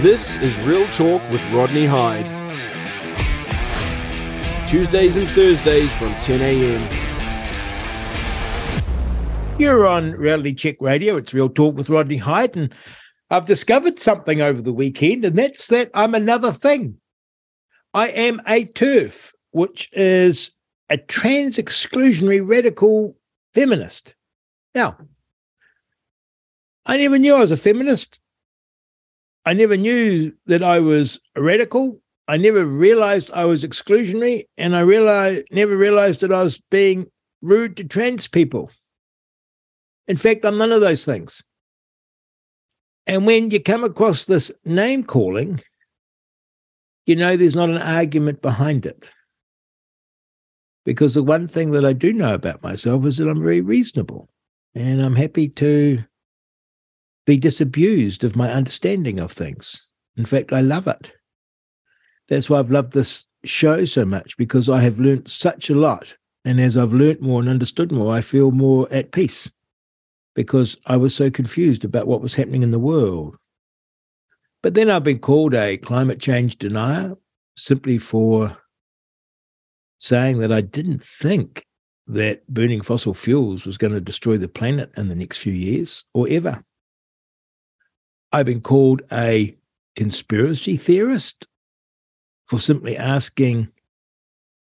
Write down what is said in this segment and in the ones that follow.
This is Real Talk with Rodney Hyde. Tuesdays and Thursdays from 10 a.m. You're on Reality Check Radio. It's Real Talk with Rodney Hyde. And I've discovered something over the weekend, and that's that I'm another thing. I am a TERF, which is a trans-exclusionary radical feminist. Now, I never knew I was a feminist. I never knew that I was a radical. I never realized I was exclusionary, and I never realized that I was being rude to trans people. In fact, I'm none of those things. And when you come across this name calling, you know there's not an argument behind it. Because the one thing that I do know about myself is that I'm very reasonable, and I'm happy to be disabused of my understanding of things. In fact, I love it. That's why I've loved this show so much, because I have learnt such a lot. And as I've learnt more and understood more, I feel more at peace, because I was so confused about what was happening in the world. But then I've been called a climate change denier simply for saying that I didn't think that burning fossil fuels was going to destroy the planet in the next few years or ever. I've been called a conspiracy theorist for simply asking,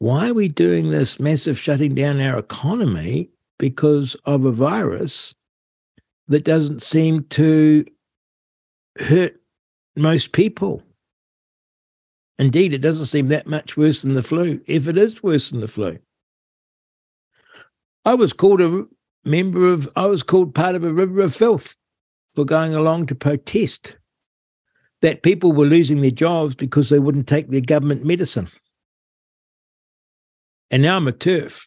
why are we doing this massive shutting down our economy because of a virus that doesn't seem to hurt most people? Indeed, it doesn't seem that much worse than the flu, if it is worse than the flu. I was called part of a river of filth for going along to protest that people were losing their jobs because they wouldn't take their government medicine. And now I'm a TERF.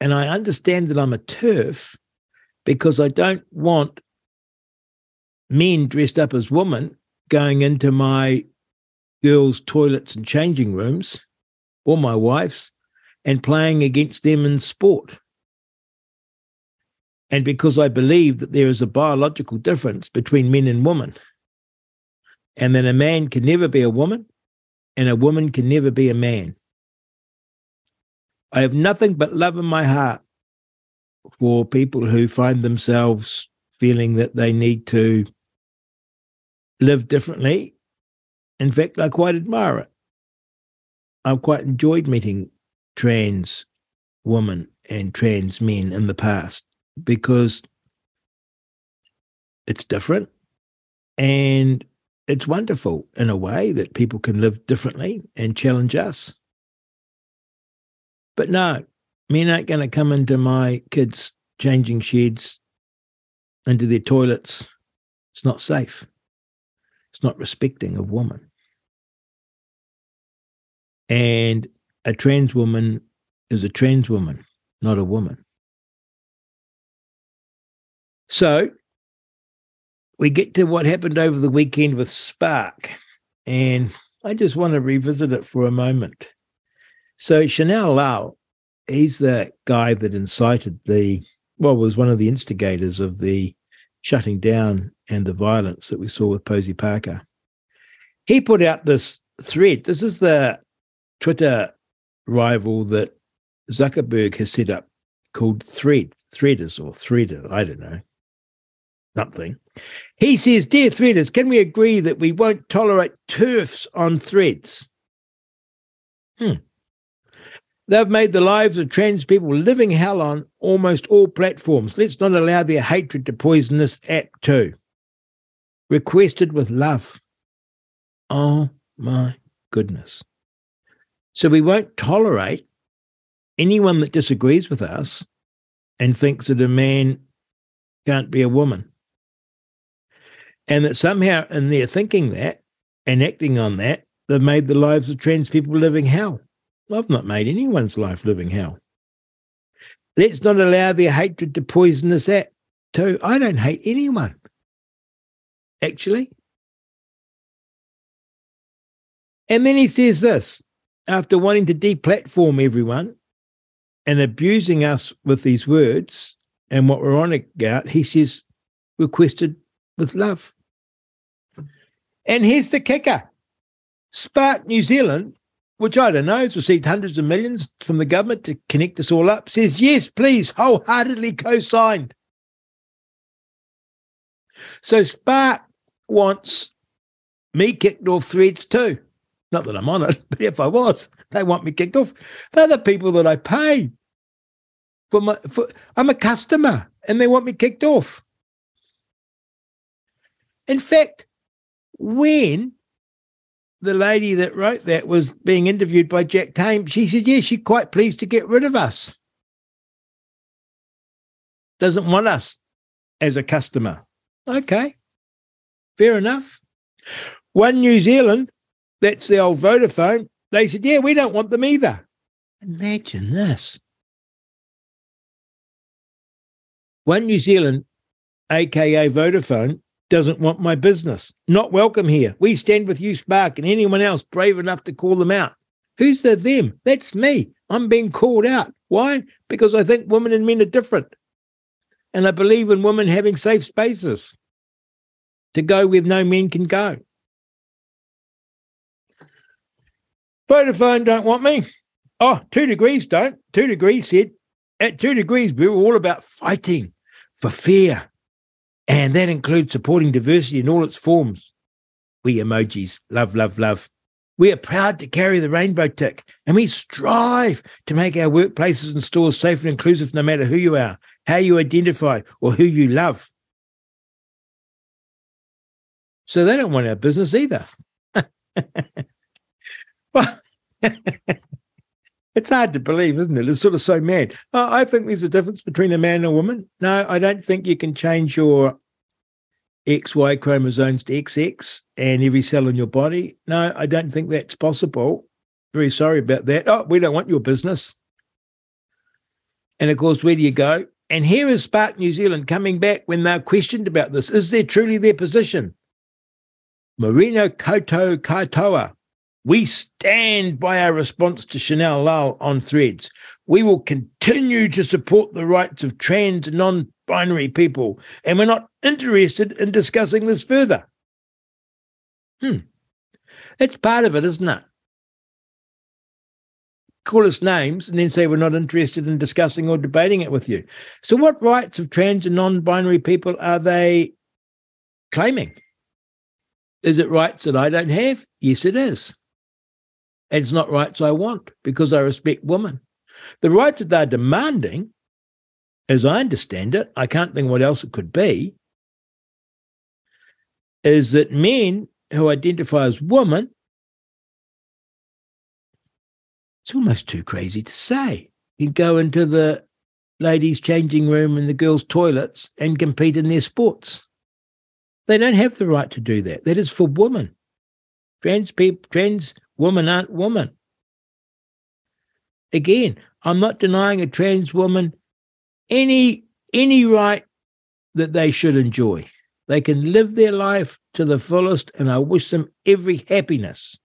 And I understand that I'm a TERF because I don't want men dressed up as women going into my girls' toilets and changing rooms, or my wife's, and playing against them in sport. And because I believe that there is a biological difference between men and women, and that a man can never be a woman, and a woman can never be a man. I have nothing but love in my heart for people who find themselves feeling that they need to live differently. In fact, I quite admire it. I've quite enjoyed meeting trans women and trans men in the past, because it's different and it's wonderful in a way that people can live differently and challenge us. But no, men aren't going to come into my kids' changing sheds, into their toilets. It's not safe. It's not respecting of women. And a trans woman is a trans woman, not a woman. So we get to what happened over the weekend with Spark, and I just want to revisit it for a moment. So Chanel Lau, he's the guy that incited was one of the instigators of the shutting down and the violence that we saw with Posey Parker. He put out this thread. This is the Twitter rival that Zuckerberg has set up called Threaders. I don't know. Something. He says, "Dear Threaders, can we agree that we won't tolerate TERFs on Threads?" They've made the lives of trans people living hell on almost all platforms. Let's not allow their hatred to poison this app too. Requested with love. Oh my goodness. So we won't tolerate anyone that disagrees with us and thinks that a man can't be a woman. And that somehow in their thinking that and acting on that, they've made the lives of trans people living hell. I've not made anyone's life living hell. Let's not allow their hatred to poison this app too. I don't hate anyone, actually. And then he says this, after wanting to deplatform everyone and abusing us with these words and what we're on about, he says, requested with love. And here's the kicker. Spark New Zealand, which I don't know, has received hundreds of millions from the government to connect us all up, says, yes, please, wholeheartedly co-signed. So Spark wants me kicked off Threads too. Not that I'm on it, but if I was, they want me kicked off. They're the people that I pay for my. I'm a customer, and they want me kicked off. In fact, when the lady that wrote that was being interviewed by Jack Tame, she said, yeah, she's quite pleased to get rid of us. Doesn't want us as a customer. Okay, fair enough. One New Zealand, that's the old Vodafone, they said, yeah, we don't want them either. Imagine this. One New Zealand, a.k.a. Vodafone, doesn't want my business. Not welcome here. We stand with you, Spark, and anyone else brave enough to call them out. Who's the them? That's me. I'm being called out. Why? Because I think women and men are different. And I believe in women having safe spaces to go where no men can go. Vodafone don't want me. Oh, 2 Degrees don't. 2 Degrees said, at 2 Degrees, we were all about fighting for fair. And that includes supporting diversity in all its forms. We emojis, love, love, love. We are proud to carry the rainbow tick, and we strive to make our workplaces and stores safe and inclusive no matter who you are, how you identify, or who you love. So they don't want our business either. Well, it's hard to believe, isn't it? It's sort of so mad. Oh, I think there's a difference between a man and a woman. No, I don't think you can change your XY chromosomes to XX and every cell in your body. No, I don't think that's possible. Very sorry about that. Oh, we don't want your business. And, of course, where do you go? And here is Spark New Zealand coming back when they're questioned about this. Is there truly their position? Mārena koutou katoa. We stand by our response to Chanel Lau on Threads. We will continue to support the rights of trans and non-binary people, and we're not interested in discussing this further. That's part of it, isn't it? Call us names and then say we're not interested in discussing or debating it with you. So what rights of trans and non-binary people are they claiming? Is it rights that I don't have? Yes, it is. And it's not rights I want because I respect women. The rights that they're demanding, as I understand it, I can't think what else it could be, is that men who identify as women, it's almost too crazy to say, can go into the ladies' changing room and the girls' toilets and compete in their sports. They don't have the right to do that. That is for women. Trans women aren't women. Again, I'm not denying a trans woman any right that they should enjoy. They can live their life to the fullest, and I wish them every happiness.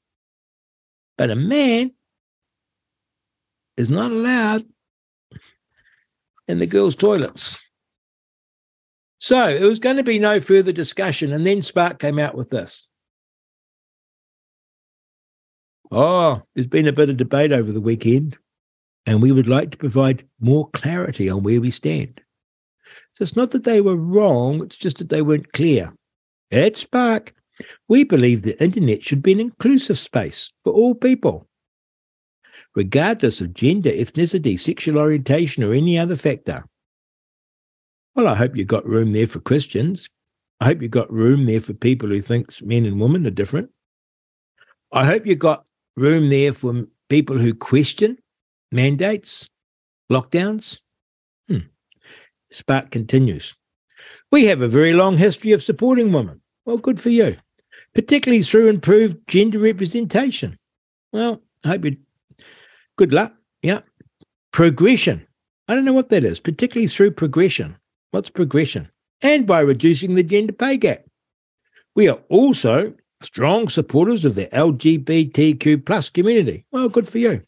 But a man is not allowed in the girls' toilets. So it was going to be no further discussion, and then Spark came out with this. Oh, there's been a bit of debate over the weekend, and we would like to provide more clarity on where we stand. So it's not that they were wrong, it's just that they weren't clear. At Spark, we believe the internet should be an inclusive space for all people, regardless of gender, ethnicity, sexual orientation, or any other factor. Well, I hope you got room there for Christians. I hope you got room there for people who think men and women are different. I hope you got room there for people who question mandates, lockdowns. Spark continues. We have a very long history of supporting women. Well, good for you, particularly through improved gender representation. Well, I hope you... Good luck. Yeah. Progression. I don't know what that is, particularly through progression. What's progression? And by reducing the gender pay gap. We are also strong supporters of the LGBTQ plus community. Well, good for you.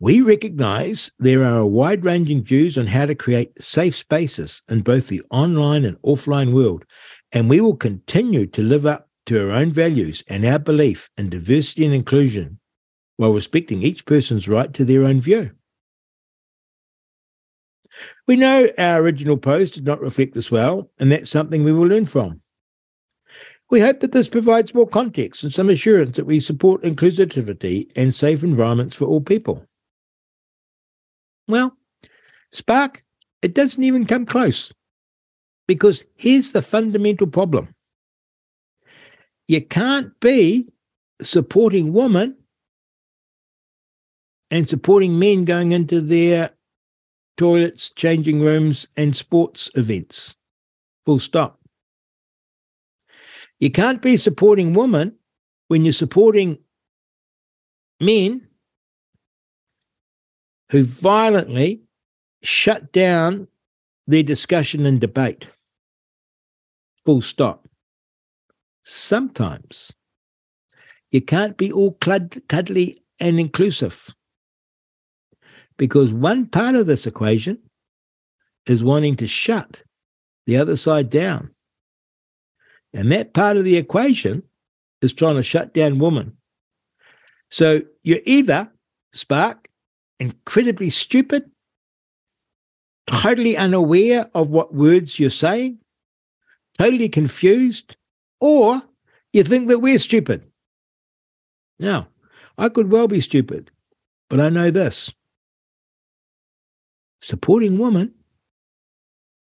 We recognize there are wide-ranging views on how to create safe spaces in both the online and offline world, and we will continue to live up to our own values and our belief in diversity and inclusion while respecting each person's right to their own view. We know our original post did not reflect this well, and that's something we will learn from. We hope that this provides more context and some assurance that we support inclusivity and safe environments for all people. Well, Spark, it doesn't even come close, because here's the fundamental problem. You can't be supporting women and supporting men going into their toilets, changing rooms, and sports events. Full stop. You can't be supporting women when you're supporting men who violently shut down their discussion and debate. Full stop. Sometimes you can't be all cuddly and inclusive, because one part of this equation is wanting to shut the other side down. And that part of the equation is trying to shut down women. So you're either, Spark, incredibly stupid, totally unaware of what words you're saying, totally confused, or you think that we're stupid. Now, I could well be stupid, but I know this. Supporting women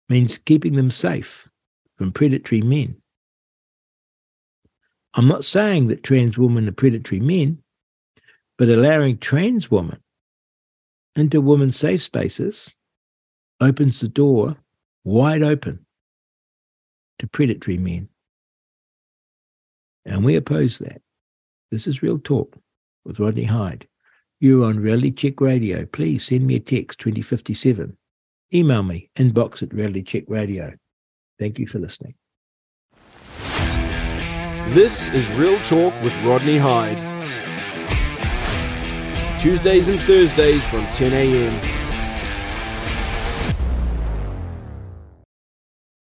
means keeping them safe from predatory men. I'm not saying that trans women are predatory men, but allowing trans women into women's safe spaces opens the door wide open to predatory men. And we oppose that. This is Real Talk with Rodney Hyde. You're on Reality Check Radio. Please send me a text, 2057. Email me, inbox@realitycheckradio. Thank you for listening. This is Real Talk with Rodney Hyde. Tuesdays and Thursdays from 10 a.m.